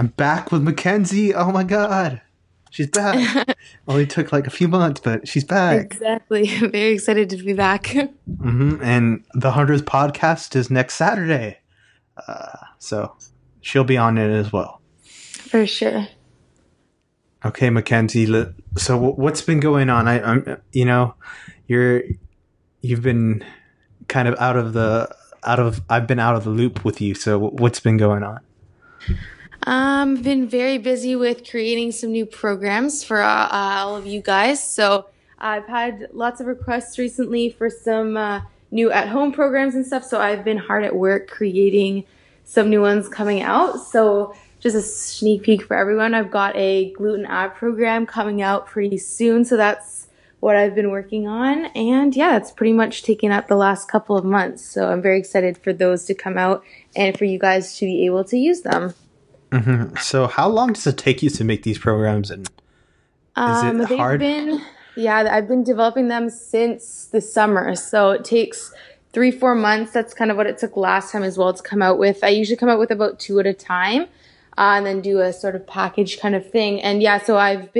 I'm back with Mackenzie. Oh my God. She's back. Only took like a few months, but she's back. Exactly. Very excited to be back. Mm-hmm. And the Hunter's podcast is next Saturday. So she'll be on it as well. For sure. Okay, Mackenzie. So what's been going on? I'm, you know, you've been kind of I've been out of the loop with you. So what's been going on? I've been very busy with creating some new programs for all of you guys. So I've had lots of requests recently for some new at-home programs and stuff. So I've been hard at work creating some new ones coming out. So just a sneak peek for everyone, I've got a gluten ab program coming out pretty soon. So that's what I've been working on. And yeah, it's pretty much taken up the last couple of months. So I'm very excited for those to come out and for you guys to be able to use them. Mm-hmm. So how long does it take you to make these programs, and is it hard? I've been developing them since the summer, so it takes 3-4 months. That's kind of what it took last time as well to come out with. I usually come out with about 2 at a time and then do a sort of package kind of thing. And yeah, so I put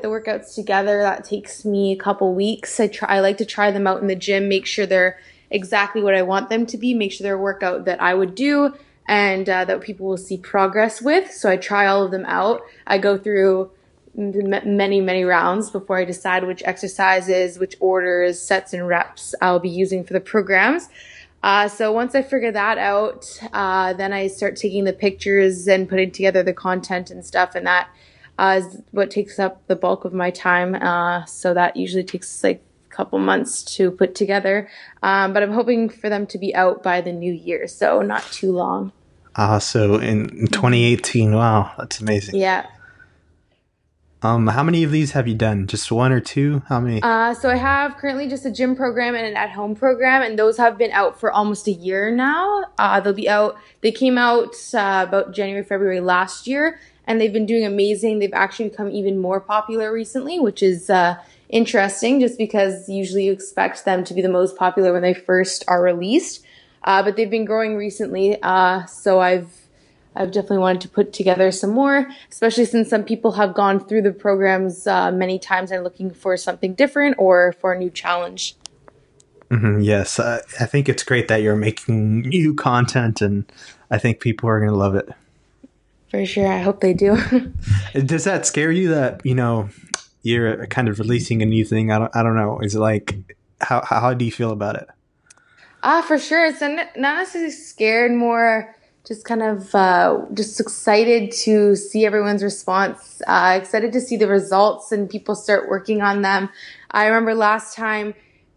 the workouts together. That takes me a couple weeks. I like to try them out in the gym, make sure they're exactly what I want them to be, make sure they're a workout that I would do and that people will see progress with. So I try all of them out. I go through many rounds before I decide which exercises, which orders, sets, and reps I'll be using for the programs. So once I figure that out, then I start taking the pictures and putting together the content and stuff, and that is what takes up the bulk of my time. So that usually takes like couple months to put together, but I'm hoping for them to be out by the new year, so not too long. So in 2018. Wow, that's amazing. Yeah. How many of these have you done? Just one or two? How many? So I have currently just a gym program and an at-home program, and those have been out for almost a year now. They'll be out. They came out about January, February last year, and they've been doing amazing. They've actually become even more popular recently, which is interesting, just because usually you expect them to be the most popular when they first are released, but they've been growing recently. So I've definitely wanted to put together some more, especially since some people have gone through the programs many times and looking for something different or for a new challenge. Mm-hmm, yes, I think it's great that you're making new content, and I think people are going to love it. For sure, I hope they do. Does that scare you that, you know, you're kind of releasing a new thing? I don't know. Is it like, how do you feel about it? For sure. It's not necessarily scared, more just kind of just excited to see everyone's response. Excited to see the results and people start working on them. I remember last time,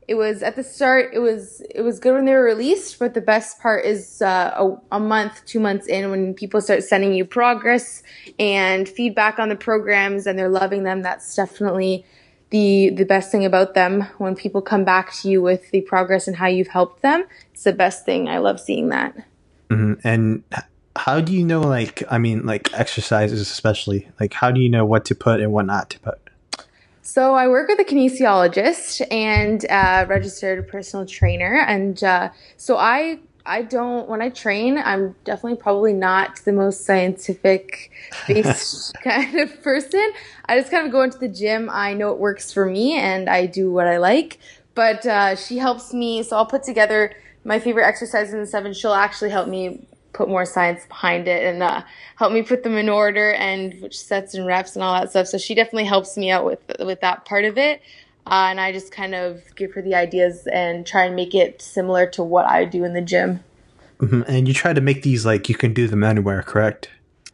it was good when they were released, but the best part is a month, 2 months in, when people start sending you progress and feedback on the programs and they're loving them. That's definitely the best thing about them, when people come back to you with the progress and how you've helped them. It's the best thing. I love seeing that. Mm-hmm. And how do you know, like, I mean, like exercises especially, like how do you know what to put and what not to put? So I work with a kinesiologist and registered personal trainer, and so I don't, when I train, I'm definitely probably not the most scientific-based kind of person. I just kind of go into the gym. I know it works for me, and I do what I like, but she helps me. So I'll put together my favorite exercises and stuff, and she'll actually help me put more science behind it and help me put them in order and which sets and reps and all that stuff. So she definitely helps me out with that part of it. And I just kind of give her the ideas and try and make it similar to what I do in the gym. Mm-hmm. And you try to make these like you can do them anywhere, correct?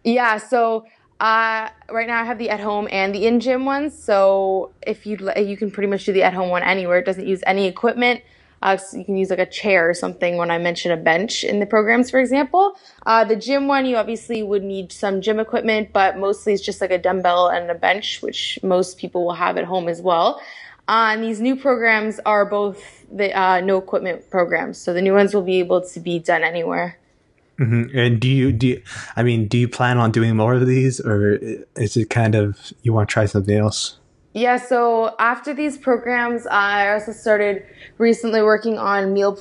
Yeah. So right now I have the at-home and the in-gym ones. So if you can pretty much do the at-home one anywhere. It doesn't use any equipment. So you can use like a chair or something when I mention a bench in the programs, for example. The gym one, you obviously would need some gym equipment, but mostly it's just like a dumbbell and a bench, which most people will have at home as well. And these new programs are both the no equipment programs. So the new ones will be able to be done anywhere. Mm-hmm. And do you plan on doing more of these, or is it kind of you want to try something else? Yeah, so after these programs, I also started recently working on meal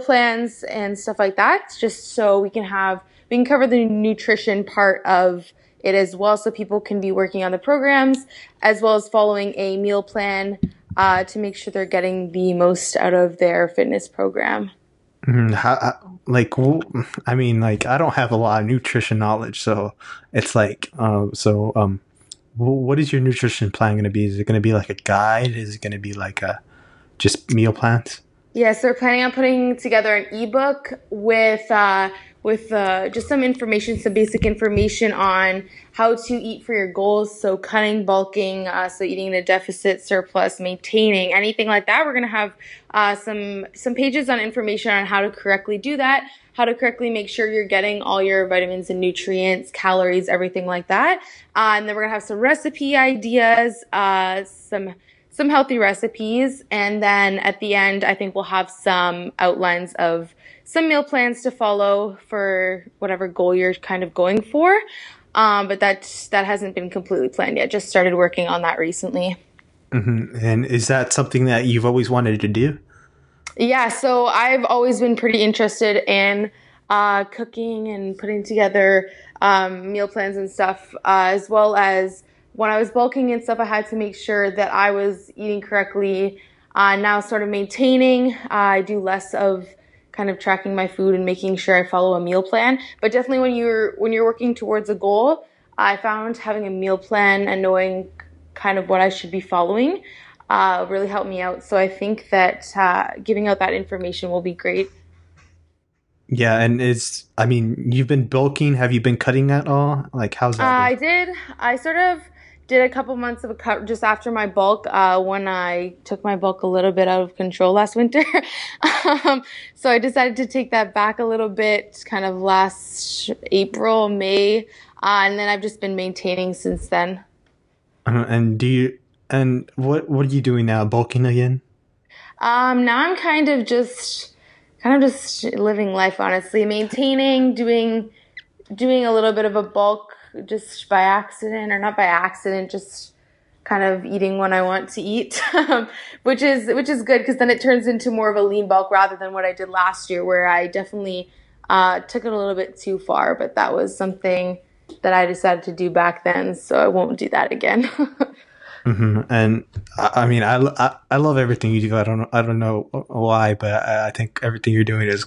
plans and stuff like that, just so we can have we can cover the nutrition part of it as well, so people can be working on the programs as well as following a meal plan to make sure they're getting the most out of their fitness program. I don't have a lot of nutrition knowledge, so it's like, what is your nutrition plan going to be? Is it going to be like a guide? Is it going to be like just meal plans? Yes, so we're planning on putting together an ebook with just some information, some basic information on how to eat for your goals. So cutting, bulking, so eating in a deficit, surplus, maintaining, anything like that. We're going to have some pages on information on how to correctly do that, how to correctly make sure you're getting all your vitamins and nutrients, calories, everything like that. And then we're going to have some recipe ideas, some healthy recipes, and then at the end, I think we'll have some outlines of some meal plans to follow for whatever goal you're kind of going for. But that hasn't been completely planned yet. Just started working on that recently. Mm-hmm. And is that something that you've always wanted to do? Yeah, so I've always been pretty interested in cooking and putting together meal plans and stuff, as well as when I was bulking and stuff, I had to make sure that I was eating correctly. Now sort of maintaining, I do less of kind of tracking my food and making sure I follow a meal plan. But definitely when you're working towards a goal, I found having a meal plan and knowing kind of what I should be following really helped me out. So I think that giving out that information will be great. Yeah, and you've been bulking. Have you been cutting at all? Like, how's that? I did. I sort of did a couple months of a cut just after my bulk when I took my bulk a little bit out of control last winter. So I decided to take that back a little bit kind of last April, May, and then I've just been maintaining since then. And what are you doing now? Bulking again? Now I'm kind of just living life, honestly. Maintaining, doing a little bit of a bulk just by accident, or not by accident, just kind of eating when I want to eat, which is good, because then it turns into more of a lean bulk rather than what I did last year, where I definitely took it a little bit too far. But that was something that I decided to do back then, so I won't do that again. Mm-hmm. And I love everything you do. I don't know why, but I think everything you're doing is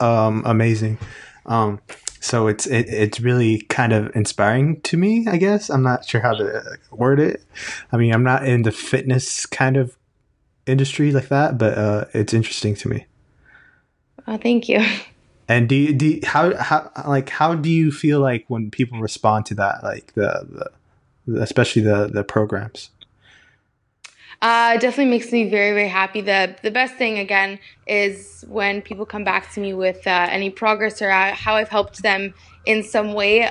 amazing. So it's really kind of inspiring to me, I guess. I'm not sure how to word it. I'm not in the fitness kind of industry like that, but it's interesting to me. Oh, thank you. And how do you feel like when people respond to that, like especially the programs? Definitely makes me very, very happy. The best thing, again, is when people come back to me with any progress or how I've helped them in some way.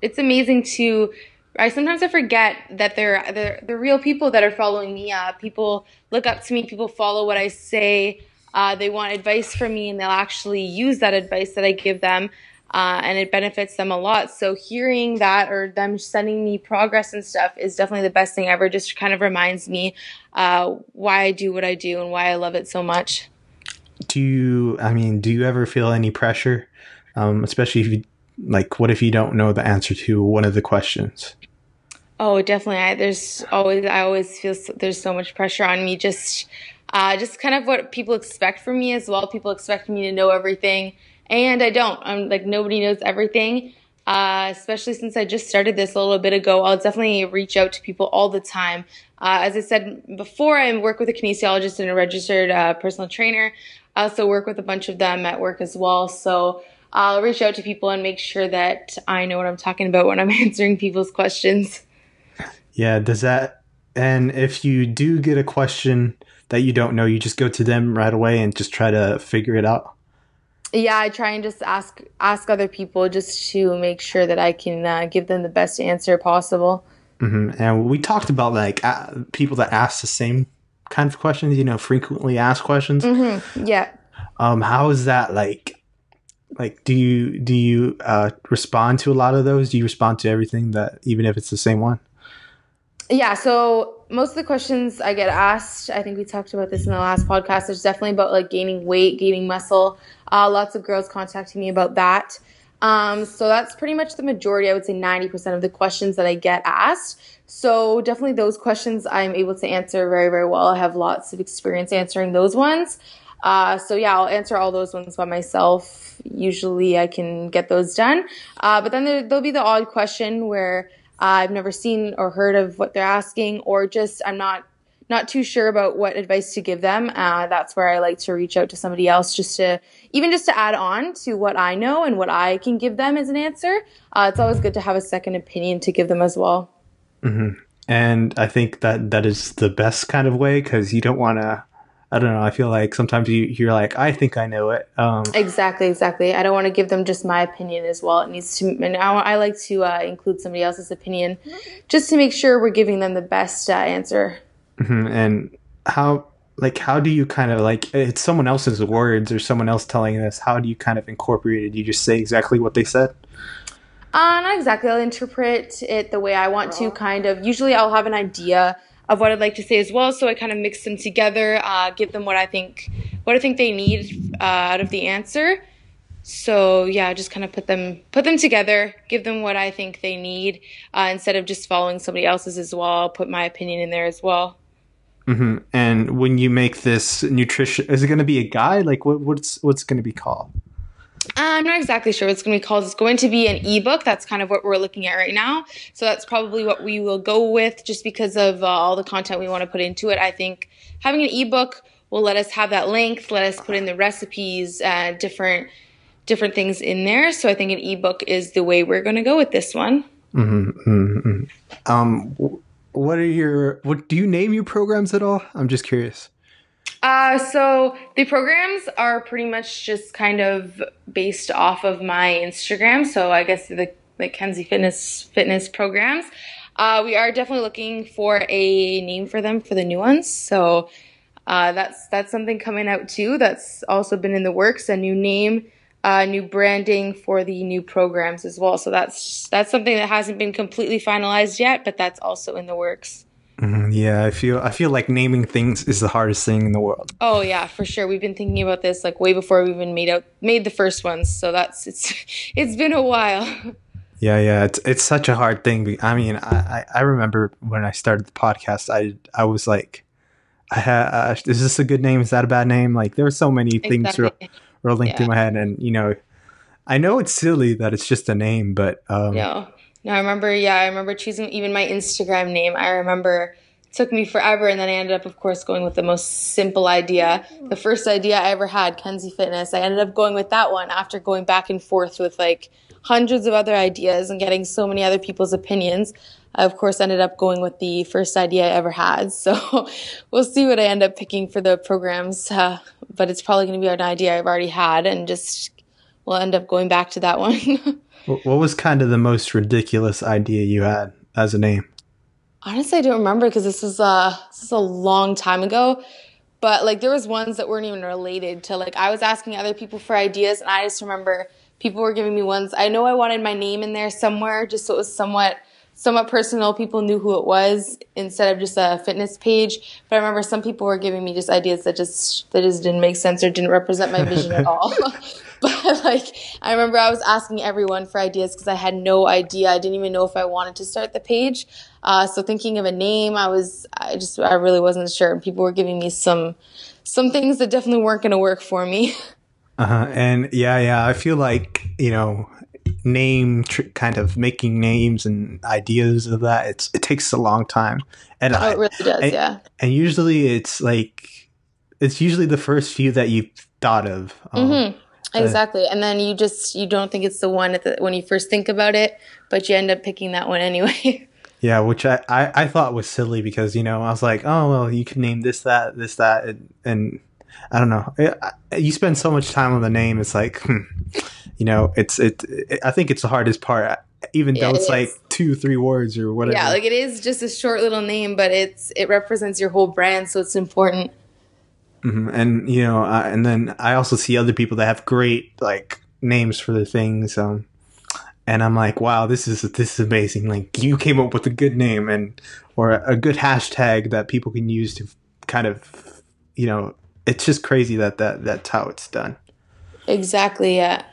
It's amazing to – sometimes I forget that they're real people that are following me. People look up to me. People follow what I say. They want advice from me, and they'll actually use that advice that I give them. And it benefits them a lot. So hearing that, or them sending me progress and stuff, is definitely the best thing ever. Just kind of reminds me why I do what I do and why I love it so much. Do you ever feel any pressure, especially if you, like, what if you don't know the answer to one of the questions? Oh, definitely. I always feel there's so much pressure on me. Just kind of what people expect from me as well. People expect me to know everything. And I don't. I'm like, nobody knows everything, especially since I just started this a little bit ago. I'll definitely reach out to people all the time. As I said before, I work with a kinesiologist and a registered personal trainer. I also work with a bunch of them at work as well. So I'll reach out to people and make sure that I know what I'm talking about when I'm answering people's questions. Yeah, and if you do get a question that you don't know, you just go to them right away and just try to figure it out? Yeah, I try and just ask other people just to make sure that I can give them the best answer possible. Mm-hmm. And we talked about people that ask the same kind of questions, frequently asked questions. Mm-hmm. Yeah. How is that like? Do you respond to a lot of those? Do you respond to everything, that even if it's the same one? Yeah. So most of the questions I get asked, I think we talked about this in the last podcast, there's definitely about gaining weight, gaining muscle. Lots of girls contacting me about that. So that's pretty much the majority. I would say 90% of the questions that I get asked. So definitely those questions I'm able to answer very, very well. I have lots of experience answering those ones. So yeah, I'll answer all those ones by myself. Usually I can get those done. But then there'll be the odd question where I've never seen or heard of what they're asking, or just I'm not too sure about what advice to give them. That's where I like to reach out to somebody else just to add on to what I know and what I can give them as an answer. It's always good to have a second opinion to give them as well. Mm-hmm. And I think that is the best kind of way, because you don't want to, I don't know, I feel like sometimes you're like, I think I know it. Exactly. I don't want to give them just my opinion as well. It needs to, and I like to include somebody else's opinion just to make sure we're giving them the best answer. Mm-hmm. And how do you kind of, like, it's someone else's words or someone else telling this, how do you kind of incorporate it? Do you just say exactly what they said? Not exactly. I'll interpret it the way I want to, kind of. Usually I'll have an idea of what I'd like to say as well, so I kind of mix them together, give them what I think they need out of the answer. So yeah, just kind of put them together, give them what I think they need, instead of just following somebody else's as well. I'll put my opinion in there as well. Mm-hmm. And when you make this nutrition, is it going to be a guide? Like what's going to be called? I'm not exactly sure what it's going to be called. It's going to be an ebook. That's kind of what we're looking at right now. So that's probably what we will go with, just because of all the content we want to put into it. I think having an ebook will let us have that length, let us put in the recipes, different things in there. So I think an ebook is the way we're going to go with this one. Mm-hmm, mm-hmm. What do you name your programs at all? I'm just curious. So the programs are pretty much just kind of based off of my Instagram. So I guess the Kenzie Fitness programs. We are definitely looking for a name for them for the new ones. So that's something coming out too. That's also been in the works. A new name, new branding for the new programs as well. So that's something that hasn't been completely finalized yet, but that's also in the works. Yeah, I feel like naming things is the hardest thing in the world. Oh yeah, for sure. We've been thinking about this like way before we even made the first ones. So it's been a while. Yeah. It's such a hard thing. I mean, I remember when I started the podcast, I was like, is this a good name? Is that a bad name? Like there were so many things rolling through my head, and you know, I know it's silly that it's just a name, but No, I remember choosing even my Instagram name. I remember it took me forever, and then I ended up, of course, going with the most simple idea. The first idea I ever had, Kenzie Fitness, I ended up going with that one after going back and forth with like hundreds of other ideas and getting so many other people's opinions. I, of course, ended up going with the first idea I ever had. So we'll see what I end up picking for the programs, but it's probably going to be an idea I've already had, and just we'll end up going back to that one. What was kind of the most ridiculous idea you had as a name? Honestly, I don't remember, because this is a long time ago. But like there was ones that weren't even related to, like I was asking other people for ideas, and I just remember people were giving me ones. I know I wanted my name in there somewhere, just so it was somewhat personal. People knew who it was instead of just a fitness page. But I remember some people were giving me just ideas that just didn't make sense or didn't represent my vision at all. But like I remember I was asking everyone for ideas because I had no idea. I didn't even know if I wanted to start the page. So thinking of a name, I really wasn't sure. And people were giving me some things that definitely weren't going to work for me. And yeah. I feel like, you know, kind of making names and ideas of that, it takes a long time. And it really does, yeah. And usually it's usually the first few that you thought of. Mm-hmm. Exactly. And then you don't think it's the one when you first think about it, but you end up picking that one anyway. Yeah, which I thought was silly, because, you know, I was like, oh, well, you can name this, that. And I don't know. You spend so much time on the name. It's like, you know, I think it's the hardest part, even though it's like 2-3 words or whatever. Yeah, like it is just a short little name, but it represents your whole brand. So it's important. Mm-hmm. And you know, and then I also see other people that have great like names for their things, and I'm like, wow, this is amazing. Like you came up with a good name or a good hashtag that people can use to kind of, you know, it's just crazy that's how it's done. Exactly. Yeah.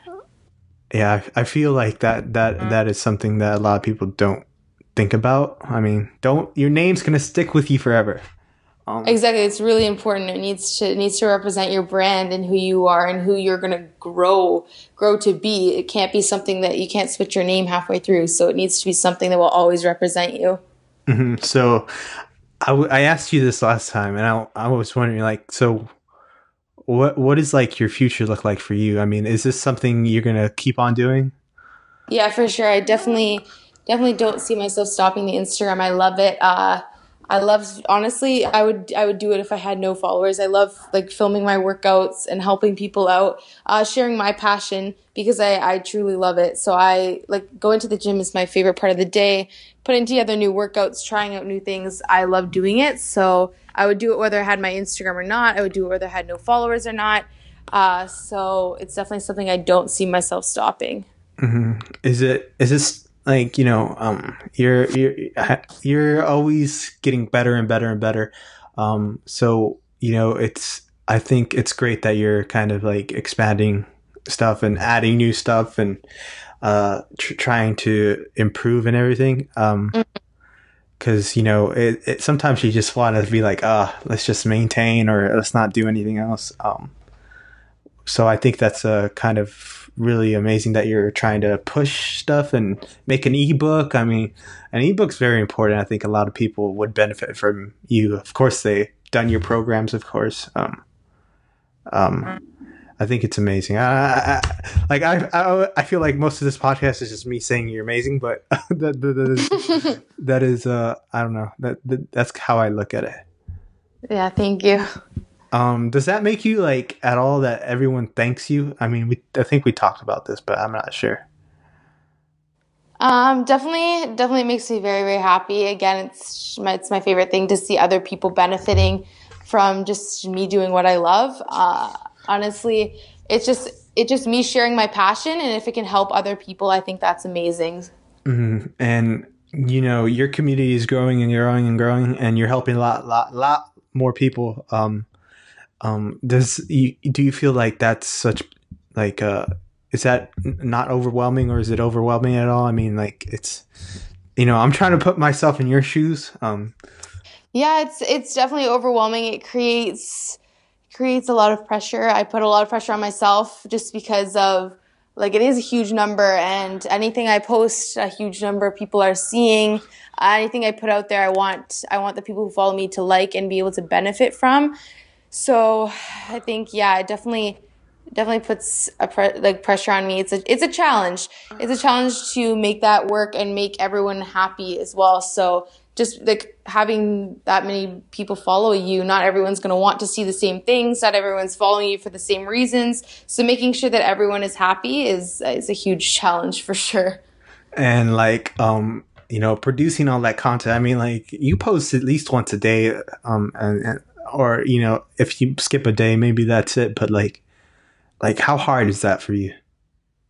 Yeah, I feel like that is something that a lot of people don't think about. I mean, your name's gonna stick with you forever. Exactly, it's really important. It needs to represent your brand and who you are and who you're gonna grow to be. It can't be something that you can't switch your name halfway through. So it needs to be something that will always represent you. Mm-hmm. So I asked you this last time, and I was wondering, like, so what is like your future look like for you? I mean, is this something you're gonna keep on doing? Yeah, for sure. I definitely don't see myself stopping the Instagram. I love it. Honestly, I would do it if I had no followers. I love like filming my workouts and helping people out, sharing my passion because I truly love it. So I like going to the gym is my favorite part of the day, putting together new workouts, trying out new things. I love doing it. So I would do it whether I had my Instagram or not. I would do it whether I had no followers or not. So it's definitely something I don't see myself stopping. Mm-hmm. Is this like, you know, you're always getting better and better and better. So, you know, I think it's great that you're kind of like expanding stuff and adding new stuff and, trying to improve and everything. Cause you know, it sometimes you just want to be like, let's just maintain or let's not do anything else. So I think that's a kind of really amazing that you're trying to push stuff and make an ebook. I mean, an ebook's very important. I think a lot of people would benefit from you. Of course, they've done your programs, of course. I think it's amazing. I feel like most of this podcast is just me saying you're amazing, but that is I don't know. That's how I look at it. Yeah, thank you. Does that make you like at all that everyone thanks you? I mean, I think we talked about this, but I'm not sure. Definitely makes me very, very happy. Again, it's my favorite thing to see other people benefiting from just me doing what I love. Honestly, it's just me sharing my passion, and if it can help other people, I think that's amazing. Mm-hmm. And you know, your community is growing and growing and growing, and you're helping a lot more people. Do you feel like that's such like is that not overwhelming, or is it overwhelming at all? I mean, like, it's, you know, I'm trying to put myself in your shoes. Yeah, it's definitely overwhelming. It creates a lot of pressure. I put a lot of pressure on myself just because of like it is a huge number, and anything I post, a huge number of people are seeing. Anything I put out there, I want the people who follow me to like and be able to benefit from. So I think, yeah, it definitely puts pressure on me. It's a challenge. It's a challenge to make that work and make everyone happy as well. So just like having that many people follow you, not everyone's going to want to see the same things. Not everyone's following you for the same reasons. So making sure that everyone is happy is a huge challenge for sure. And like, you know, producing all that content. I mean, like, you post at least once a day, or, you know, if you skip a day, maybe that's it. But like how hard is that for you?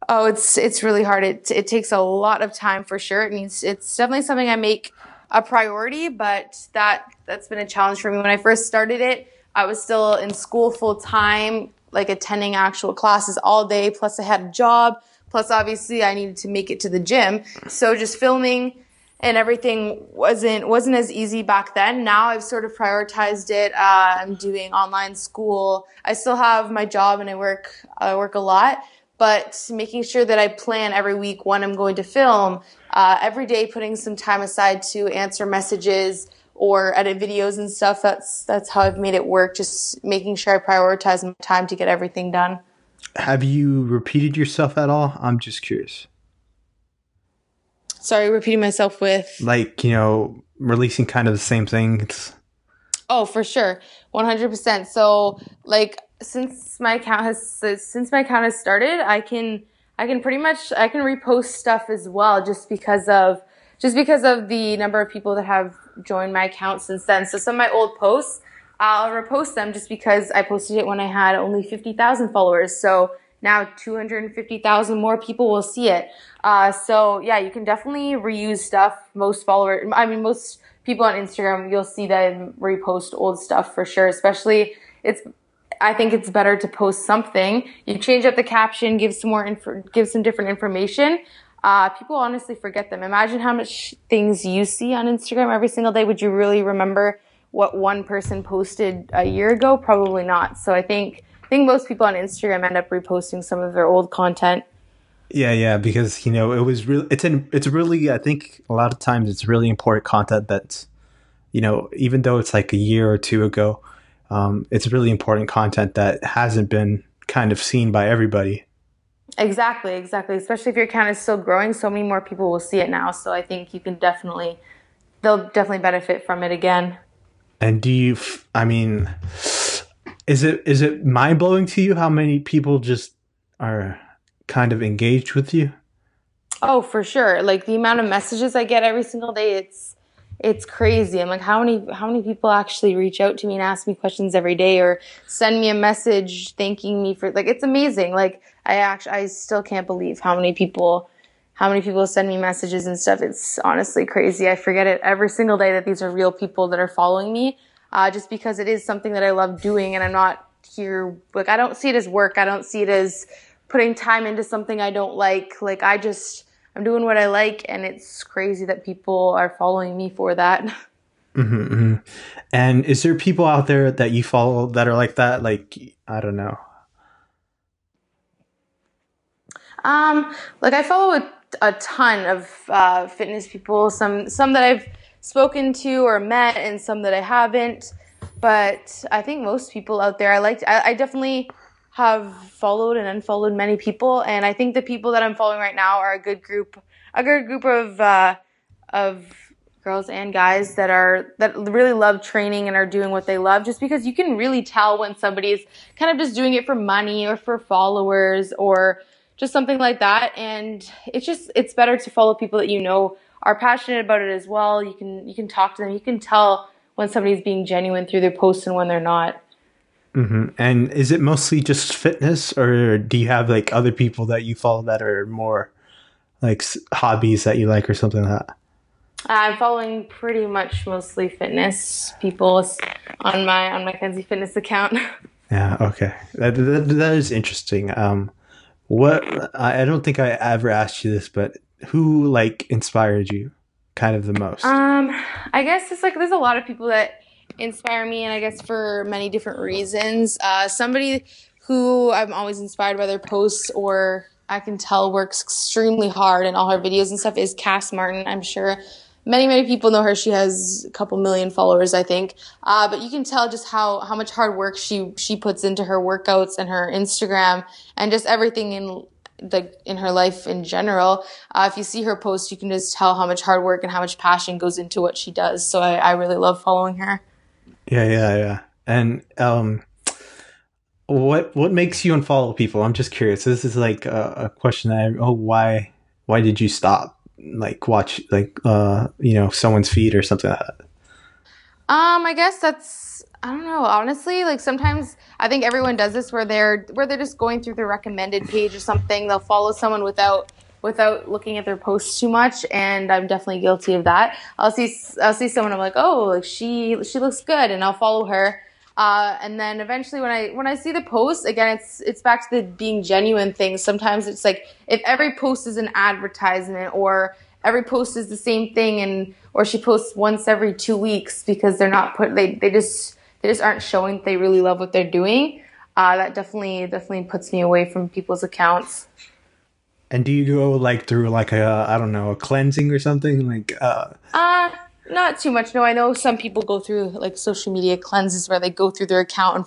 Oh, it's really hard. It takes a lot of time for sure. It's definitely something I make a priority, but that's been a challenge for me. When I first started it, I was still in school full time, like attending actual classes all day. Plus I had a job. Plus obviously I needed to make it to the gym. So just filming and everything wasn't as easy back then. Now I've sort of prioritized it. I'm doing online school. I still have my job and I work a lot, but making sure that I plan every week when I'm going to film, every day putting some time aside to answer messages or edit videos and stuff. That's how I've made it work. Just making sure I prioritize my time to get everything done. Have you repeated yourself at all? I'm just curious. Sorry, repeating myself with? Like, you know, releasing kind of the same things. Oh, for sure. 100%. So, like, since my account has started, I can pretty much, I can repost stuff as well just because of the number of people that have joined my account since then. So some of my old posts, I'll repost them just because I posted it when I had only 50,000 followers. So now 250,000 more people will see it. So yeah, you can definitely reuse stuff. Most people on Instagram, you'll see them repost old stuff for sure. Especially it's I think it's better to post something. You change up the caption, give some more give some different information. People honestly forget them. Imagine how much things you see on Instagram every single day. Would you really remember what one person posted a year ago? Probably not. So I think most people on Instagram end up reposting some of their old content. Yeah, because it was really it's really I think a lot of times it's really important content that even though it's like a year or two ago, it's really important content that hasn't been kind of seen by everybody. Exactly. Especially if your account is still growing, so many more people will see it now. So I think you can they'll definitely benefit from it again. And is it mind blowing to you how many people just are kind of engaged with you? Oh, for sure. Like the amount of messages I get every single day, it's crazy. I'm like, how many people actually reach out to me and ask me questions every day or send me a message thanking me for, like, it's amazing. Like I still can't believe how many people send me messages and stuff. It's honestly crazy. I forget it every single day that these are real people that are following me, just because it is something that I love doing, and I'm not here, like, I don't see it as work. I don't see it as putting time into something I don't like. Like I'm doing what I like, and it's crazy that people are following me for that. Mm-hmm. And is there people out there that you follow that are like that? Like, I don't know. Like I follow a ton of fitness people, some that I've spoken to or met and some that I haven't. But I think most people out there, I definitely have followed and unfollowed many people, and I think the people that I'm following right now are a good group of girls and guys that really love training and are doing what they love, just because you can really tell when somebody's kind of just doing it for money or for followers or just something like that. And it's better to follow people that are passionate about it as well. You can talk to them, you can tell when somebody's being genuine through their posts and when they're not. Mm-hmm. And is it mostly just fitness, or do you have like other people that you follow that are more like hobbies that you like or something like that? I'm following pretty much mostly fitness people on my Kenzie Fitness account. Yeah. Okay. That is interesting. What, I don't think I ever asked you this, but who like inspired you kind of the most? I guess it's like, there's a lot of people that inspire me, and I guess for many different reasons. Somebody who I'm always inspired by their posts, or I can tell works extremely hard in all her videos and stuff, is Cass Martin. I'm sure many people know her. She has a couple million followers, I think. But you can tell just how much hard work she puts into her workouts and her Instagram and just everything in her life in general. If you see her post, you can just tell how much hard work and how much passion goes into what she does. So I really love following her. Yeah. And what makes you unfollow people? I'm just curious. This is like a question that why did you stop watch someone's feed or something like that? I guess that's, I don't know, honestly, like sometimes I think everyone does this where they're just going through their recommended page or something. They'll follow someone without looking at their posts too much, and I'm definitely guilty of that. I'll see someone, I'm like, oh, like she looks good, and I'll follow her. And then eventually when I see the post, again, it's back to the being genuine thing. Sometimes it's like if every post is an advertisement, or every post is the same thing, or she posts once every 2 weeks because they're not they just aren't showing that they really love what they're doing. That definitely puts me away from people's accounts. And do you go through a cleansing or something? Not too much. No, I know some people go through social media cleanses where they go through their account and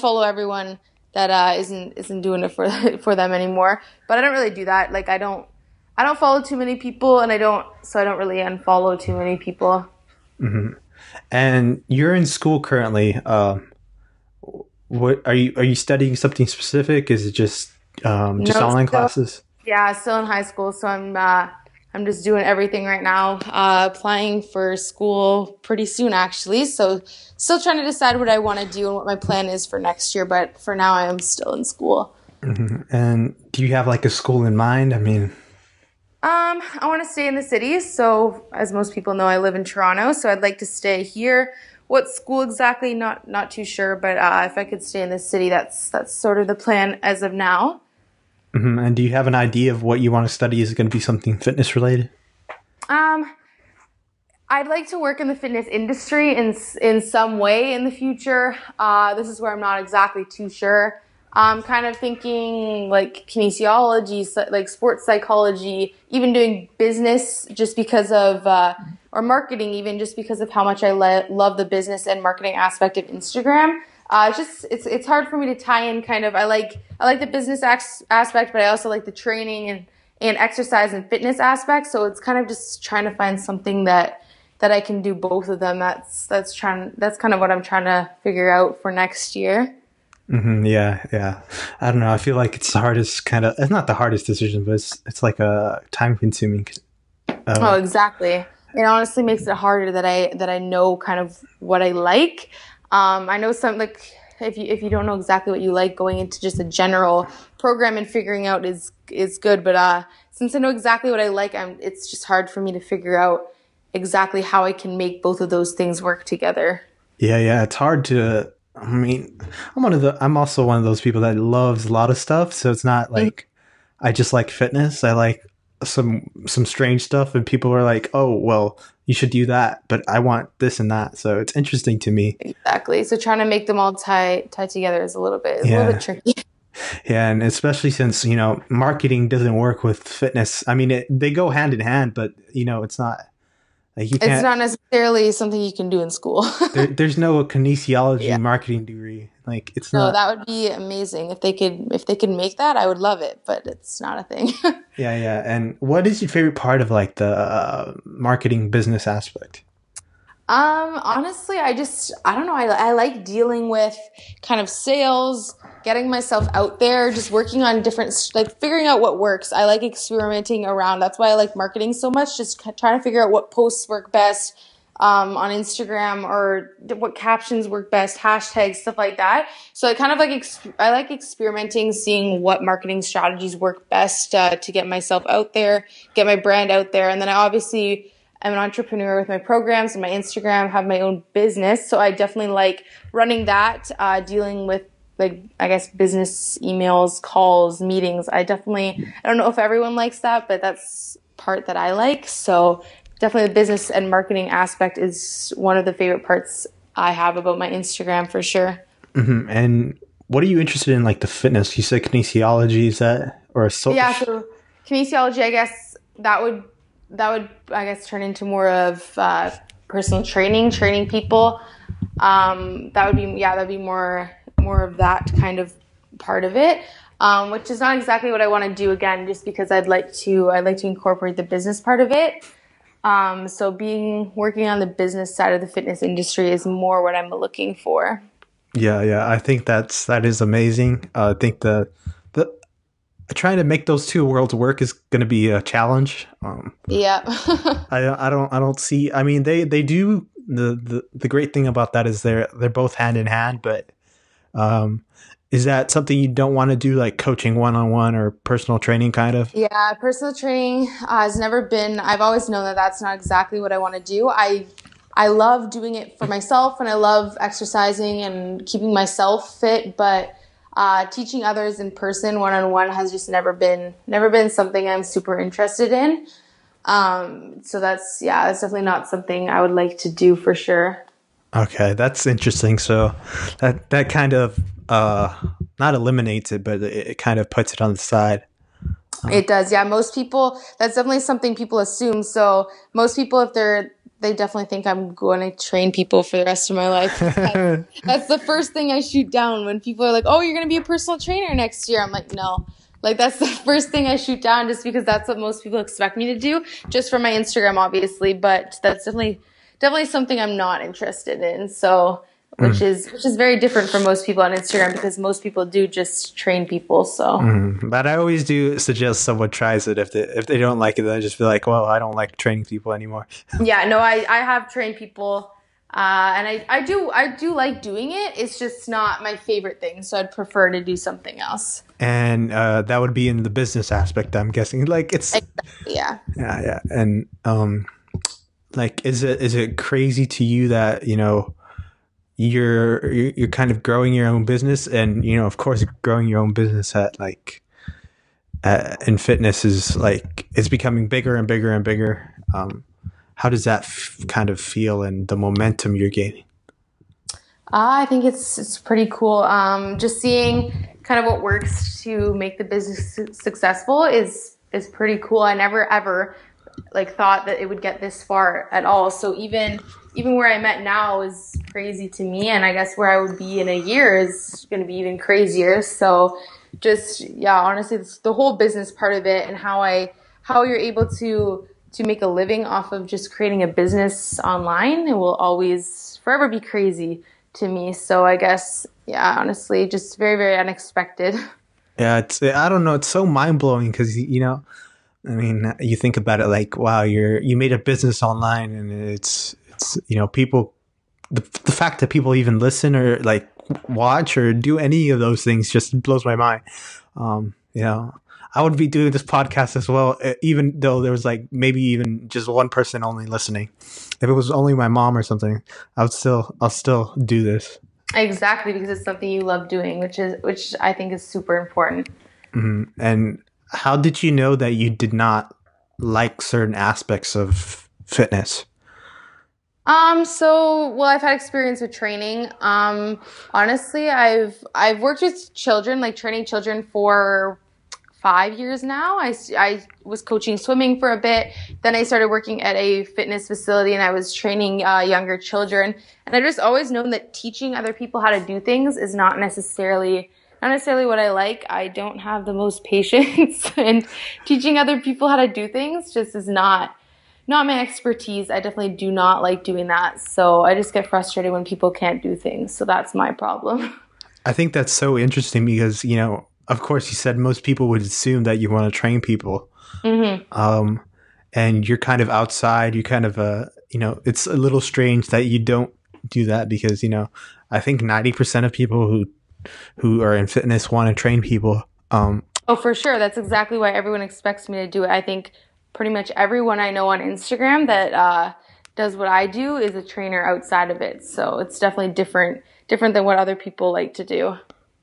unfollow everyone that isn't doing it for them anymore. But I don't really do that. Like I don't follow too many people, and I don't really unfollow too many people. Mm-hmm. And you're in school currently. What are you studying something specific? Is it just online classes? Yeah, still in high school, so I'm just doing everything right now. Applying for school pretty soon, actually. So still trying to decide what I want to do and what my plan is for next year. But for now, I am still in school. Mm-hmm. And do you have a school in mind? I mean, I want to stay in the city. So as most people know, I live in Toronto, so I'd like to stay here. What school exactly? Not too sure, but if I could stay in this city, that's sort of the plan as of now. Mm-hmm. And do you have an idea of what you want to study? Is it going to be something fitness related? I'd like to work in the fitness industry in some way in the future. This is where I'm not exactly too sure. I'm kind of thinking like kinesiology, like sports psychology, even doing business just because of, or marketing even just because of how much I love the business and marketing aspect of Instagram. It's hard for me to tie in kind of, I like the business aspect, but I also like the training and exercise and fitness aspect. So it's kind of just trying to find something that I can do both of them. That's kind of what I'm trying to figure out for next year. Mm-hmm, yeah. I don't know. I feel like it's the hardest kind of. It's not the hardest decision, but it's like a time consuming. Oh, exactly. It honestly makes it harder that I know kind of what I like. I know some like if you don't know exactly what you like, going into just a general program and figuring out is good. But since I know exactly what I like, it's just hard for me to figure out exactly how I can make both of those things work together. Yeah. It's hard to, I mean, I'm also one of those people that loves a lot of stuff. So it's not like, I just like fitness. I like some strange stuff and people are like, oh, well, you should do that, but I want this and that. So it's interesting to me. Exactly. So trying to make them all tie together is a little bit tricky. Yeah. And especially since, you know, marketing doesn't work with fitness. I mean, they go hand in hand, but you know, it's not, like it's not necessarily something you can do in school. there's no kinesiology marketing degree. Like it's not. No, that would be amazing if they could make that. I would love it, but it's not a thing. Yeah. And what is your favorite part of like the marketing business aspect? Honestly, I don't know. I like dealing with kind of sales, getting myself out there, just working on different, like figuring out what works. I like experimenting around. That's why I like marketing so much. Just trying to figure out what posts work best, on Instagram or what captions work best, hashtags, stuff like that. So I kind of like, I like experimenting, seeing what marketing strategies work best, to get myself out there, get my brand out there. And then I obviously, I'm an entrepreneur with my programs and my Instagram, have my own business. So I definitely like running that, dealing with like, I guess, business emails, calls, meetings. I don't know if everyone likes that, but that's part that I like. So definitely the business and marketing aspect is one of the favorite parts I have about my Instagram for sure. Mm-hmm. And what are you interested in? Like the fitness, you said kinesiology, is that, or a social? Yeah. So kinesiology, I guess that would turn into more of personal training people. That'd be more of that kind of part of it, which is not exactly what I want to do again, just because I'd like to incorporate the business part of it. So working on the business side of the fitness industry is more what I'm looking for. Yeah. I think that is amazing. I think trying to make those two worlds work is going to be a challenge. I don't see. I mean, they do. The great thing about that is they're both hand in hand. But is that something you don't want to do, like coaching one-on-one or personal training kind of? Yeah, personal training has never been. I've always known that that's not exactly what I want to do. I love doing it for myself, and I love exercising and keeping myself fit, but teaching others in person, one-on-one, has just never been something I'm super interested in. So that's definitely not something I would like to do for sure. Okay. That's interesting. So that kind of, not eliminates it, but it kind of puts it on the side. It does. Yeah. Most people, that's definitely something people assume. So most people, if they definitely think I'm going to train people for the rest of my life. That's the first thing I shoot down when people are like, oh, you're going to be a personal trainer next year. I'm like, no, like that's the first thing I shoot down, just because that's what most people expect me to do, just for my Instagram, obviously. But that's definitely something I'm not interested in. So, which is very different from most people on Instagram, because most people do just train people. So, but I always do suggest someone tries it. If they don't like it, then I just be like, well, I don't like training people anymore. Yeah, no, I have trained people, and I do like doing it. It's just not my favorite thing, so I'd prefer to do something else. And that would be in the business aspect, I'm guessing. Like it's exactly, yeah, and like is it crazy to you that you know? you're kind of growing your own business, and you know, of course, growing your own business at like in fitness is like it's becoming bigger and bigger and bigger. How does that kind of feel and the momentum you're gaining? I think it's pretty cool. Just seeing kind of what works to make the business successful is pretty cool. I never ever like thought that it would get this far at all. So even where I'm at now is crazy to me, and I guess where I would be in a year is going to be even crazier. So just yeah, honestly, it's the whole business part of it and how you're able to make a living off of just creating a business online. It will always forever be crazy to me. So I guess, yeah, honestly, just very, very unexpected. Yeah, I don't know. It's so mind blowing because, you know, I mean, you think about it like, wow, you made a business online, and it's you know, people, the fact that people even listen or like watch or do any of those things just blows my mind. You know, I would be doing this podcast as well, even though there was like maybe even just one person only listening. If it was only my mom or something, I'll still do this. Exactly, because it's something you love doing, which I think is super important. Mm-hmm. And how did you know that you did not like certain aspects of fitness? So, I've had experience with training. Honestly, I've worked with children, like training children for 5 years now. I was coaching swimming for a bit. Then I started working at a fitness facility, and I was training younger children. And I've just always known that teaching other people how to do things is not necessarily what I like. I don't have the most patience, and teaching other people how to do things just is not my expertise. I definitely do not like doing that. So I just get frustrated when people can't do things. So that's my problem. I think that's so interesting because, you know, of course, you said most people would assume that you want to train people. Mm-hmm. And you're kind of outside. You kind of, you know, it's a little strange that you don't do that because, you know, I think 90% of people who are in fitness want to train people. Oh, for sure. That's exactly why everyone expects me to do it. I think pretty much everyone I know on Instagram that does what I do is a trainer outside of it. So it's definitely different than what other people like to do.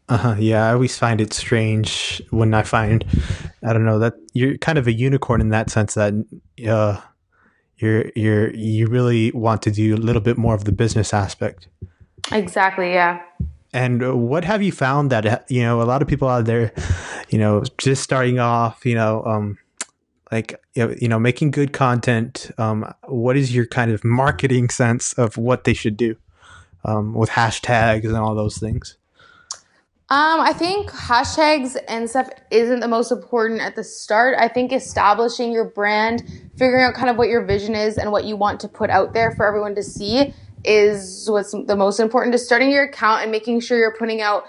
Yeah, I always find it strange when I don't know, that you're kind of a unicorn in that sense that you really want to do a little bit more of the business aspect. Exactly, yeah. And what have you found that, you know, a lot of people out there, you know, just starting off, you know, like, you know, making good content, what is your kind of marketing sense of what they should do with hashtags and all those things? I think hashtags and stuff isn't the most important at the start. I think establishing your brand, figuring out kind of what your vision is and what you want to put out there for everyone to see is what's the most important, to starting your account and making sure you're putting out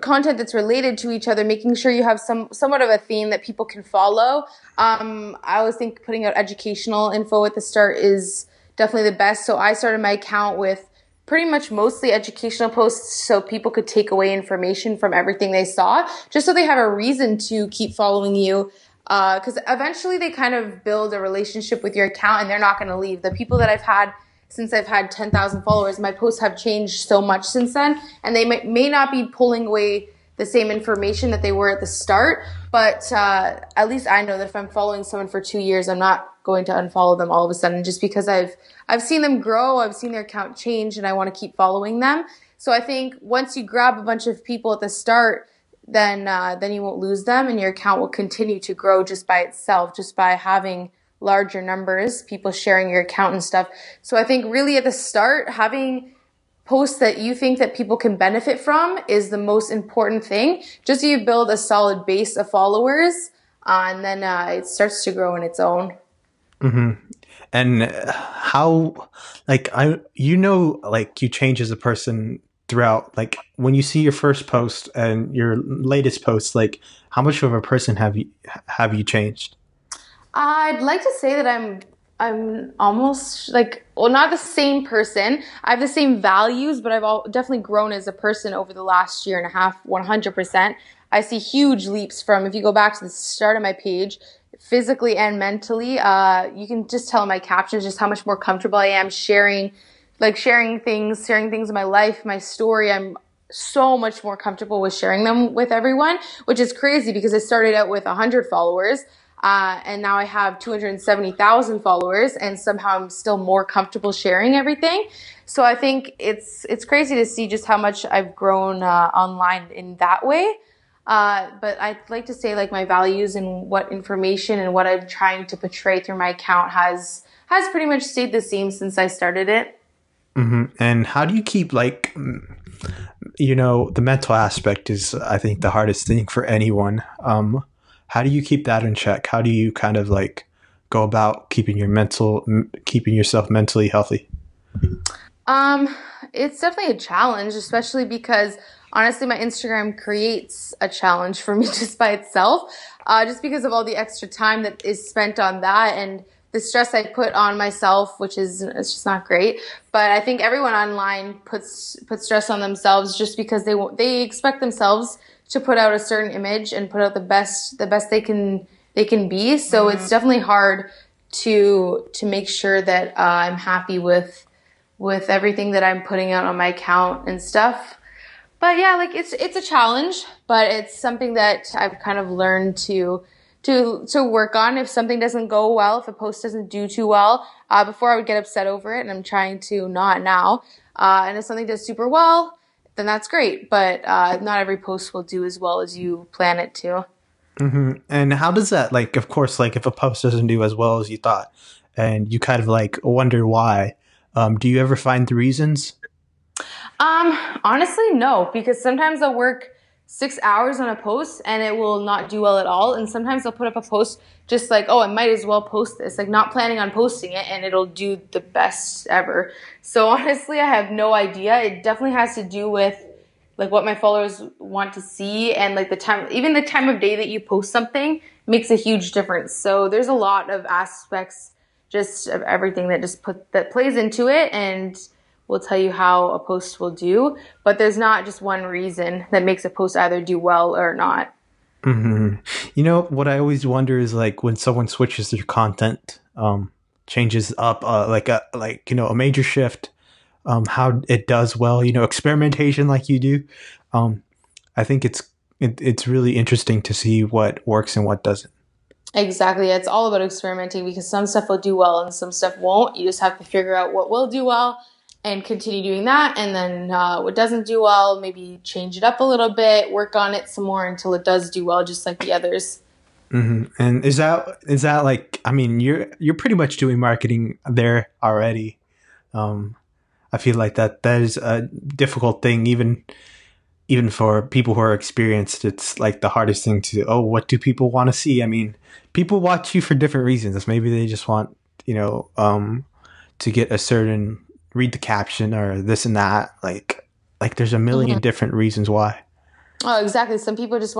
content that's related to each other, making sure you have somewhat of a theme that people can follow. I always think putting out educational info at the start is definitely the best. So I started my account with pretty much mostly educational posts so people could take away information from everything they saw, just so they have a reason to keep following you. Because eventually they kind of build a relationship with your account and they're not going to leave. The people that I've had since I've had 10,000 followers, my posts have changed so much since then, and they may not be pulling away the same information that they were at the start, but at least I know that if I'm following someone for 2 years, I'm not going to unfollow them all of a sudden just because I've seen them grow, I've seen their account change, and I want to keep following them. So I think once you grab a bunch of people at the start, then you won't lose them, and your account will continue to grow just by itself, just by having larger numbers, people sharing your account and stuff. So I think really at the start, having posts that you think that people can benefit from is the most important thing. Just so you build a solid base of followers, and then it starts to grow on its own. Mm-hmm. And how, like, you know, like you change as a person throughout, like when you see your first post and your latest post, like how much of a person have you changed? I'd like to say that I'm almost like, well, not the same person. I have the same values, but I've definitely grown as a person over the last year and a half, 100%. I see huge leaps from, if you go back to the start of my page, physically and mentally. You can just tell in my captions just how much more comfortable I am sharing like sharing things in my life, my story. I'm so much more comfortable with sharing them with everyone, which is crazy because I started out with 100 followers. And now I have 270,000 followers, and somehow I'm still more comfortable sharing everything. So I think it's crazy to see just how much I've grown online in that way. But I'd like to say like my values and what information and what I'm trying to portray through my account has pretty much stayed the same since I started it. Mm-hmm. And how do you keep like, you know, the mental aspect is I think the hardest thing for anyone. How do you keep that in check? How do you kind of like go about keeping yourself mentally healthy? It's definitely a challenge, especially because honestly, my Instagram creates a challenge for me just by itself, just because of all the extra time that is spent on that and the stress I put on myself, which is it's just not great. But I think everyone online puts stress on themselves just because they expect themselves to put out a certain image and put out the best they can be. So it's definitely hard to make sure that I'm happy with everything that I'm putting out on my account and stuff. But yeah, like it's a challenge, but it's something that I've kind of learned to work on. If something doesn't go well, if a post doesn't do too well, before I would get upset over it, and I'm trying to not now. And if something does super well, then that's great. But not every post will do as well as you plan it to. Mm-hmm. And how does that, like, of course, like if a post doesn't do as well as you thought and you kind of like wonder why, do you ever find the reasons? Honestly, no, because sometimes I'll work 6 hours on a post and it will not do well at all. And sometimes I'll put up a post just like, oh, I might as well post this, like not planning on posting it, and it'll do the best ever. So honestly, I have no idea. It definitely has to do with like what my followers want to see, and like even the time of day that you post something makes a huge difference. So there's a lot of aspects just of everything that that plays into it and will tell you how a post will do, but there's not just one reason that makes a post either do well or not. Mm-hmm. You know, what I always wonder is like when someone switches their content, changes up, a major shift, how it does well, you know, experimentation like you do. I think it's really interesting to see what works and what doesn't. Exactly. It's all about experimenting because some stuff will do well and some stuff won't. You just have to figure out what will do well and continue doing that, and then what doesn't do well, maybe change it up a little bit, work on it some more until it does do well, just like the others. Mm-hmm. And is that like, I mean, you're pretty much doing marketing there already. I feel like that is a difficult thing, even for people who are experienced. It's like the hardest thing to do. Oh, what do people want to see? I mean, people watch you for different reasons. Maybe they just want, you know, to get a certain, read the caption or this and that, like there's a million different reasons why. Oh, exactly. Some people just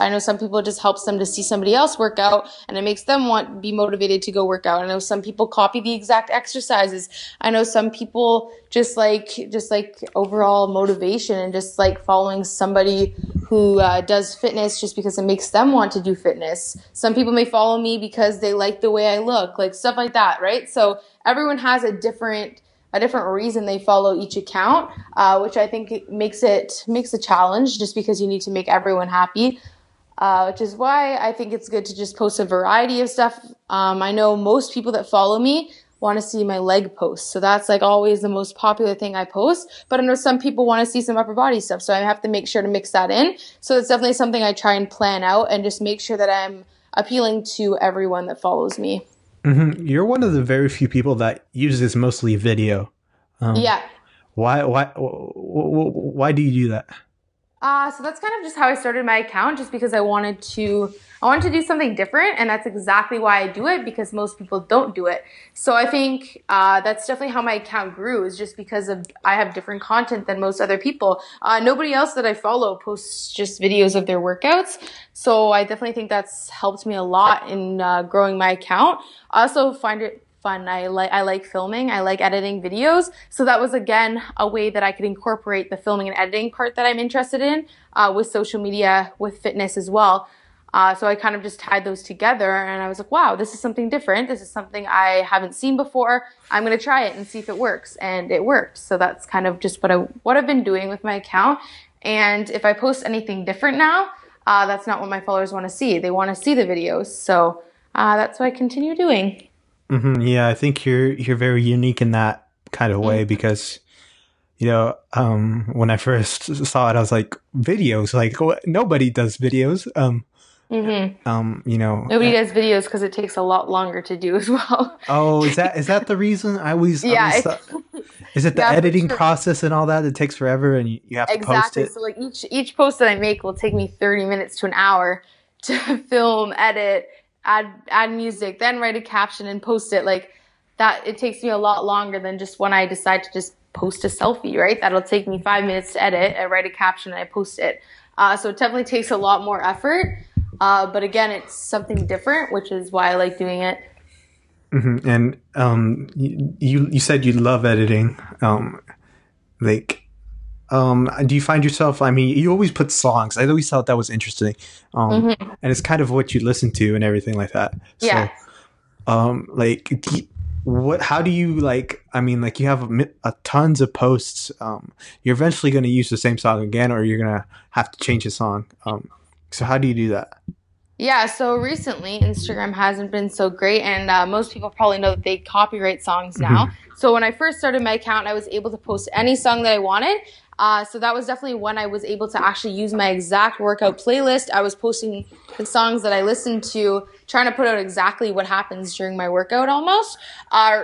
I know some people just helps them to see somebody else work out and it makes them be motivated to go work out. I know some people copy the exact exercises. I know some people just like overall motivation and just like following somebody who does fitness just because it makes them want to do fitness. Some people may follow me because they like the way I look, like stuff like that, right? So everyone has a different reason they follow each account, which I think makes a challenge just because you need to make everyone happy, which is why I think it's good to just post a variety of stuff. I know most people that follow me want to see my leg posts, so that's like always the most popular thing I post, but I know some people want to see some upper body stuff, so I have to make sure to mix that in. So it's definitely something I try and plan out and just make sure that I'm appealing to everyone that follows me. Mm-hmm. You're one of the very few people that uses mostly video. Yeah. Why do you do that? So that's kind of just how I started my account, just because I wanted to do something different, and that's exactly why I do it, because most people don't do it. So I think that's definitely how my account grew, is just because I have different content than most other people. Nobody else that I follow posts just videos of their workouts, so I definitely think that's helped me a lot in growing my account. I also find it fun. I like filming. I like editing videos. So that was, again, a way that I could incorporate the filming and editing part that I'm interested in with social media, with fitness as well. So I kind of just tied those together and I was like, wow, this is something different. This is something I haven't seen before. I'm going to try it and see if it works. And it worked. So that's kind of just what I've been doing with my account. And if I post anything different now, that's not what my followers want to see. They want to see the videos. So that's what I continue doing. Mm-hmm. Yeah, I think you're very unique in that kind of way because, you know, when I first saw it, I was like, videos? Like, nobody does videos. Mm-hmm. You know, nobody does videos because it takes a lot longer to do as well. Oh, is that the reason? Is it the editing process and all that? It takes forever, and you have to post it. So like each post that I make will take me 30 minutes to an hour to film, edit, add music, then write a caption and post it. Like that, it takes me a lot longer than just when I decide to just post a selfie. Right, that'll take me 5 minutes to edit. I write a caption and I post it. So it definitely takes a lot more effort. But again, it's something different, which is why I like doing it. Mm-hmm. And you said you love editing. Do you find yourself? I mean, you always put songs. I always thought that was interesting. Mm-hmm. And it's kind of what you listen to and everything like that. So, yeah. How do you you have a tons of posts. You're eventually going to use the same song again, or you're going to have to change the song. So how do you do that? Yeah, so recently Instagram hasn't been so great, and most people probably know that they copyright songs now. Mm-hmm. So when I first started my account, I was able to post any song that I wanted. So that was definitely when I was able to actually use my exact workout playlist. I was posting the songs that I listened to, trying to put out exactly what happens during my workout almost.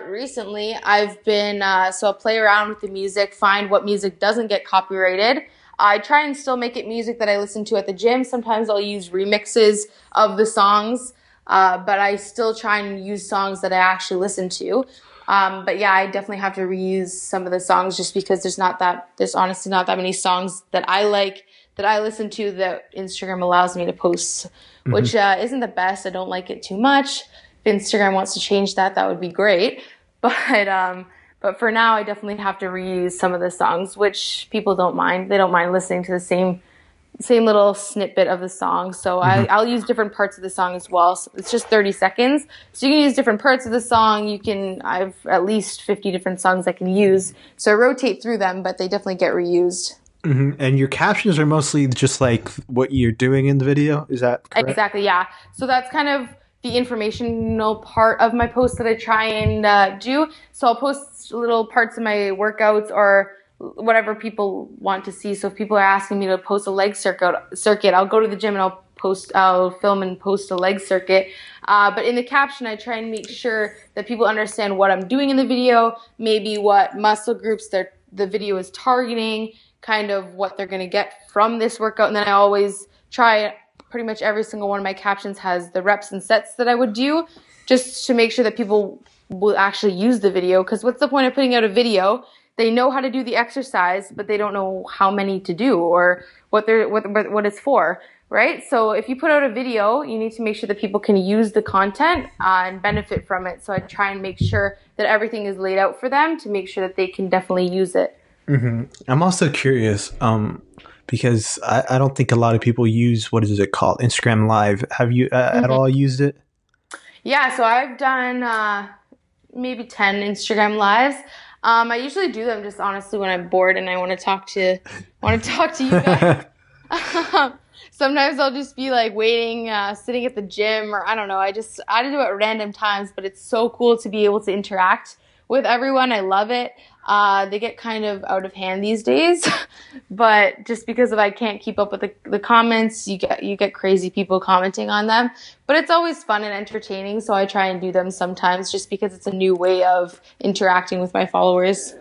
Recently, I've been I'll play around with the music, find what music doesn't get copyrighted. I try and still make it music that I listen to at the gym. Sometimes I'll use remixes of the songs, but I still try and use songs that I actually listen to. But yeah, I definitely have to reuse some of the songs just because there's honestly not that many songs that I like that I listen to that Instagram allows me to post, mm-hmm. which isn't the best. I don't like it too much. If Instagram wants to change that, that would be great. But for now, I definitely have to reuse some of the songs, which people don't mind. They don't mind listening to the same little snippet of the song. So mm-hmm. I'll use different parts of the song as well. So it's just 30 seconds. So you can use different parts of the song. I've at least 50 different songs I can use. So I rotate through them, but they definitely get reused. Mm-hmm. And your captions are mostly just like what you're doing in the video. Is that correct? Exactly, yeah. So that's kind of the informational part of my posts that I try and do. So I'll post little parts of my workouts or whatever people want to see. So if people are asking me to post a leg circuit, I'll go to the gym and I'll film and post a leg circuit. But in the caption, I try and make sure that people understand what I'm doing in the video, maybe what muscle groups the video is targeting, kind of what they're going to get from this workout. And then I always try pretty much every single one of my captions has the reps and sets that I would do just to make sure that people will actually use the video. Because what's the point of putting out a video? They know how to do the exercise, but they don't know how many to do or what it's for, right? So if you put out a video, you need to make sure that people can use the content and benefit from it. So I try and make sure that everything is laid out for them to make sure that they can definitely use it. Mm-hmm. I'm also curious, because I don't think a lot of people use, Instagram Live. Have you mm-hmm. at all used it? Yeah, so I've done maybe 10 Instagram Lives. I usually do them just honestly when I'm bored and I want to talk to you guys. Sometimes I'll just be like waiting, sitting at the gym, or I don't know. I do it at random times, but it's so cool to be able to interact with everyone. I love it. They get kind of out of hand these days, but just because I can't keep up with the comments, you get crazy people commenting on them, but it's always fun and entertaining. So I try and do them sometimes just because it's a new way of interacting with my followers.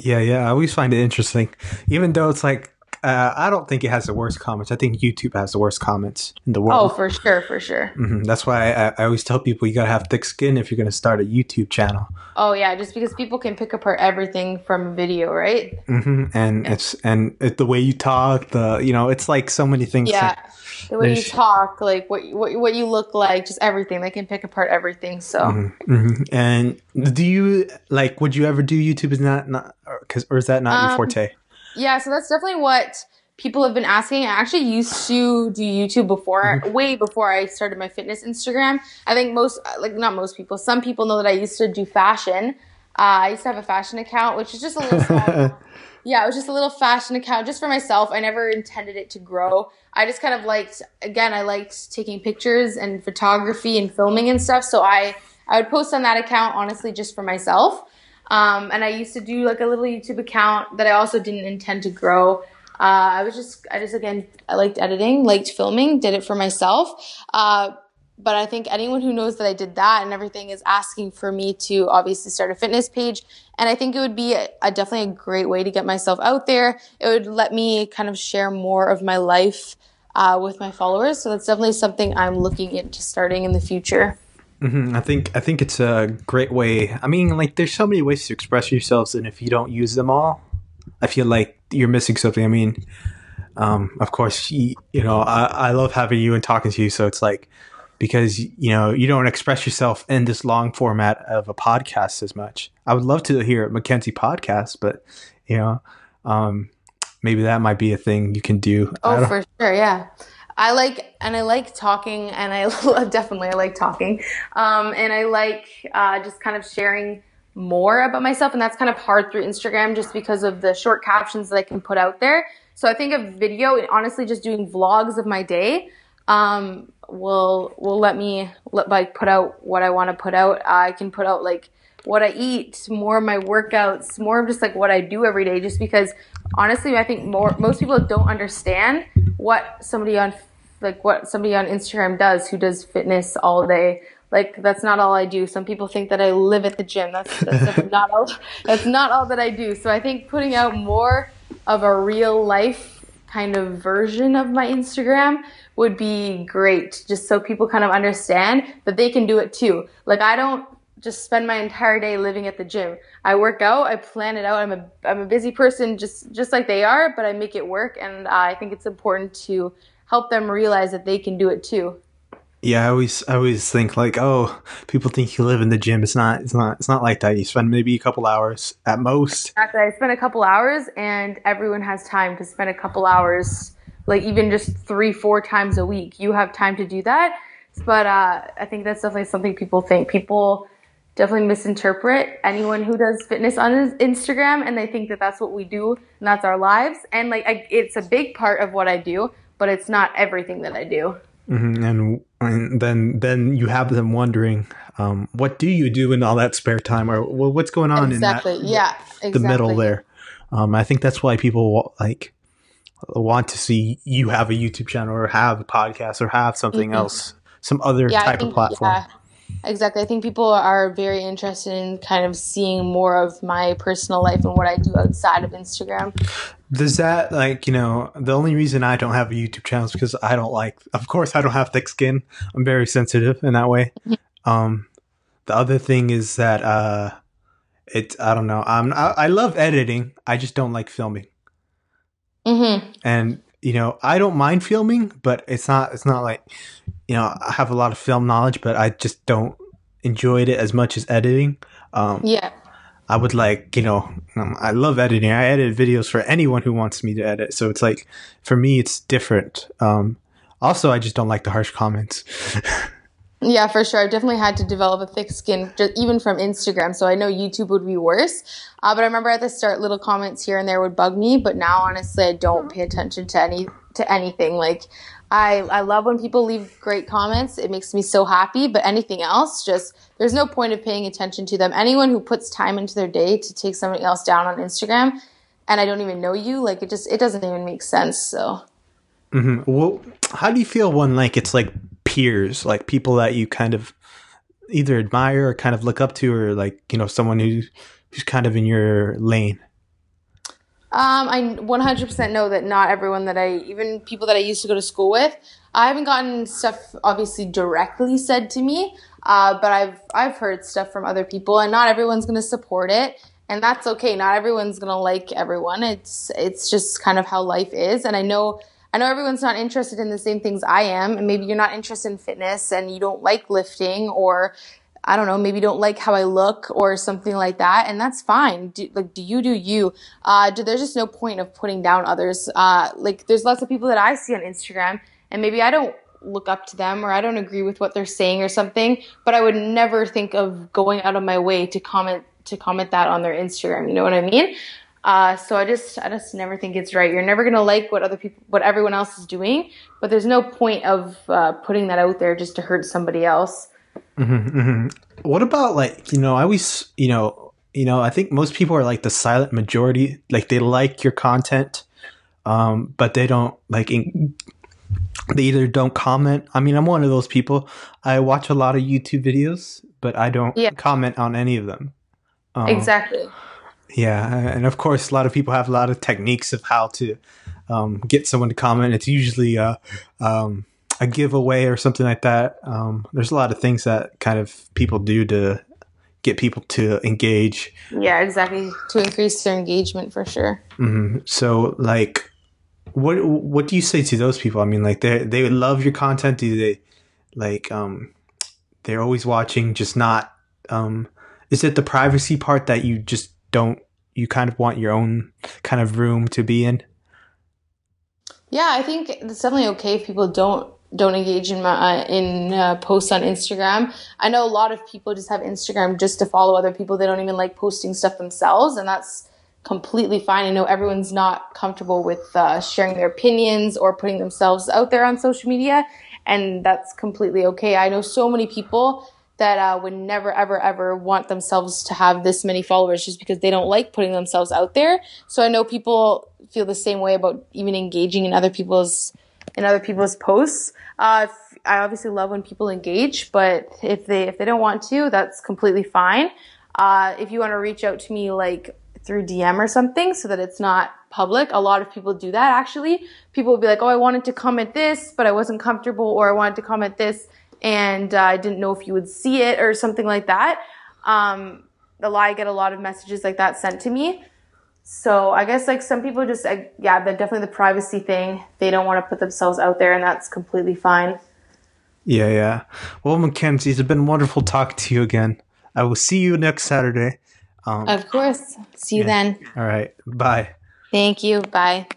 Yeah. I always find it interesting, even though it's like, I don't think it has the worst comments. I think YouTube has the worst comments in the world. Oh, for sure. Mm-hmm. That's why I always tell people you got to have thick skin if you're going to start a YouTube channel. Oh, yeah, just because people can pick apart everything from video, right? Mm-hmm. And yeah. It's the way you talk, it's like so many things. Yeah, the way you talk, like what you look like, just everything. They can pick apart everything, so. Mm-hmm. Mm-hmm. And do you, would you ever do YouTube? Is that not your forte? Yeah, so that's definitely what people have been asking. I actually used to do YouTube before, way before I started my fitness Instagram. I think most, like not most people, some people know that I used to do fashion. I used to have a fashion account, which is just a little small. Yeah, it was just a little fashion account just for myself. I never intended it to grow. I just kind of liked, again, I liked taking pictures and photography and filming and stuff. So I would post on that account, honestly, just for myself. And I used to do like a little YouTube account that I also didn't intend to grow. I liked editing, liked filming, did it for myself. But I think anyone who knows that I did that and everything is asking for me to obviously start a fitness page. And I think it would be definitely a great way to get myself out there. It would let me kind of share more of my life with my followers. So that's definitely something I'm looking into starting in the future. Mm-hmm. I think it's a great way. I mean, like, there's so many ways to express yourselves, and if you don't use them all, I feel like you're missing something. I mean, of course, I love having you and talking to you. So it's like, because, you don't express yourself in this long format of a podcast as much. I would love to hear a Mackenzie podcast, but, maybe that might be a thing you can do. Oh, for sure. Yeah. I like talking, and I like talking. And I like just kind of sharing more about myself, and that's kind of hard through Instagram just because of the short captions that I can put out there. So I think a video, and honestly just doing vlogs of my day, will let me put out what I want to put out. I can put out like what I eat, more of my workouts, more of just like what I do every day, just because honestly, I think most people don't understand what somebody on Instagram does, who does fitness all day. Like, that's not all I do. Some people think that I live at the gym. That's not all that I do. So I think putting out more of a real life kind of version of my Instagram would be great, just so people kind of understand that they can do it too. Like, I don't just spend my entire day living at the gym. I work out, I plan it out. I'm a busy person just like they are, but I make it work, and I think it's important to help them realize that they can do it too. Yeah, I always think like, oh, people think you live in the gym. It's not like that. You spend maybe a couple hours at most. Exactly. I spend a couple hours, and everyone has time to spend a couple hours, like even just 3-4 times a week. You have time to do that. But I think that's definitely something people think. People definitely misinterpret anyone who does fitness on Instagram, and they think that that's what we do and that's our lives. And like, it's a big part of what I do, but it's not everything that I do. Mm-hmm. And then you have them wondering, what do you do in all that spare time, or what's going on in that, yeah, the middle there. I think that's why people like want to see you have a YouTube channel or have a podcast or have something mm-hmm. else, some other type of platform. Yeah. Exactly. I think people are very interested in kind of seeing more of my personal life and what I do outside of Instagram. Does that the only reason I don't have a YouTube channel is because of course I don't have thick skin. I'm very sensitive in that way. The other thing is that, I don't know. I love editing. I just don't like filming. Mm-hmm. And, I don't mind filming, but it's not like, I have a lot of film knowledge, but I just don't enjoy it as much as editing. Yeah. I would like, I love editing. I edit videos for anyone who wants me to edit. So it's like, for me, it's different. Also, I just don't like the harsh comments. Yeah, for sure. I've definitely had to develop a thick skin, even from Instagram. So I know YouTube would be worse. But I remember at the start, little comments here and there would bug me. But now, honestly, I don't pay attention to anything. Like, I love when people leave great comments. It makes me so happy. But anything else, just there's no point of paying attention to them. Anyone who puts time into their day to take somebody else down on Instagram, and I don't even know you, like, it doesn't even make sense. So, mm-hmm. Well, how do you feel when it's like peers, like people that you kind of either admire or kind of look up to, or like, someone who's kind of in your lane? I 100% know that not everyone that even people that I used to go to school with, I haven't gotten stuff obviously directly said to me, but I've heard stuff from other people, and not everyone's going to support it. And that's okay. Not everyone's going to like everyone. It's just kind of how life is. And I know everyone's not interested in the same things I am, and maybe you're not interested in fitness and you don't like lifting, or I don't know, maybe don't like how I look or something like that. And that's fine. Do you. There's just no point of putting down others. There's lots of people that I see on Instagram and maybe I don't look up to them or I don't agree with what they're saying or something, but I would never think of going out of my way to comment that on their Instagram. You know what I mean? So I just never think it's right. You're never going to like what everyone else is doing, but there's no point of putting that out there just to hurt somebody else. Mm-hmm, mm-hmm. What about I always, I think most people are like the silent majority, like they like your content, but they don't they either don't comment. I mean, I'm one of those people. I watch a lot of YouTube videos, but I don't comment on any of them. Exactly. Yeah. And of course, a lot of people have a lot of techniques of how to get someone to comment. It's usually a giveaway or something like that. There's a lot of things that kind of people do to get people to engage. Yeah, exactly. To increase their engagement for sure. Mm-hmm. So what do you say to those people? I mean, they love your content. Do they they're always watching, just not, is it the privacy part that you just don't, you kind of want your own kind of room to be in? Yeah, I think it's definitely okay if people don't engage in posts on Instagram. I know a lot of people just have Instagram just to follow other people. They don't even like posting stuff themselves, and that's completely fine. I know everyone's not comfortable with sharing their opinions or putting themselves out there on social media, and that's completely okay. I know so many people that would never, ever, ever want themselves to have this many followers just because they don't like putting themselves out there. So I know people feel the same way about even engaging in other people's posts. I obviously love when people engage, but if they don't want to, that's completely fine. If you want to reach out to me through DM or something so that it's not public, a lot of people do that actually. People will be like, oh, I wanted to comment this, but I wasn't comfortable, or I wanted to comment this and I didn't know if you would see it or something like that. I get a lot of messages like that sent to me. So I guess some people just, they're definitely the privacy thing. They don't want to put themselves out there, and that's completely fine. Yeah, yeah. Well, Mackenzie, it's been wonderful talking to you again. I will see you next Saturday. Of course. See you then. All right. Bye. Thank you. Bye.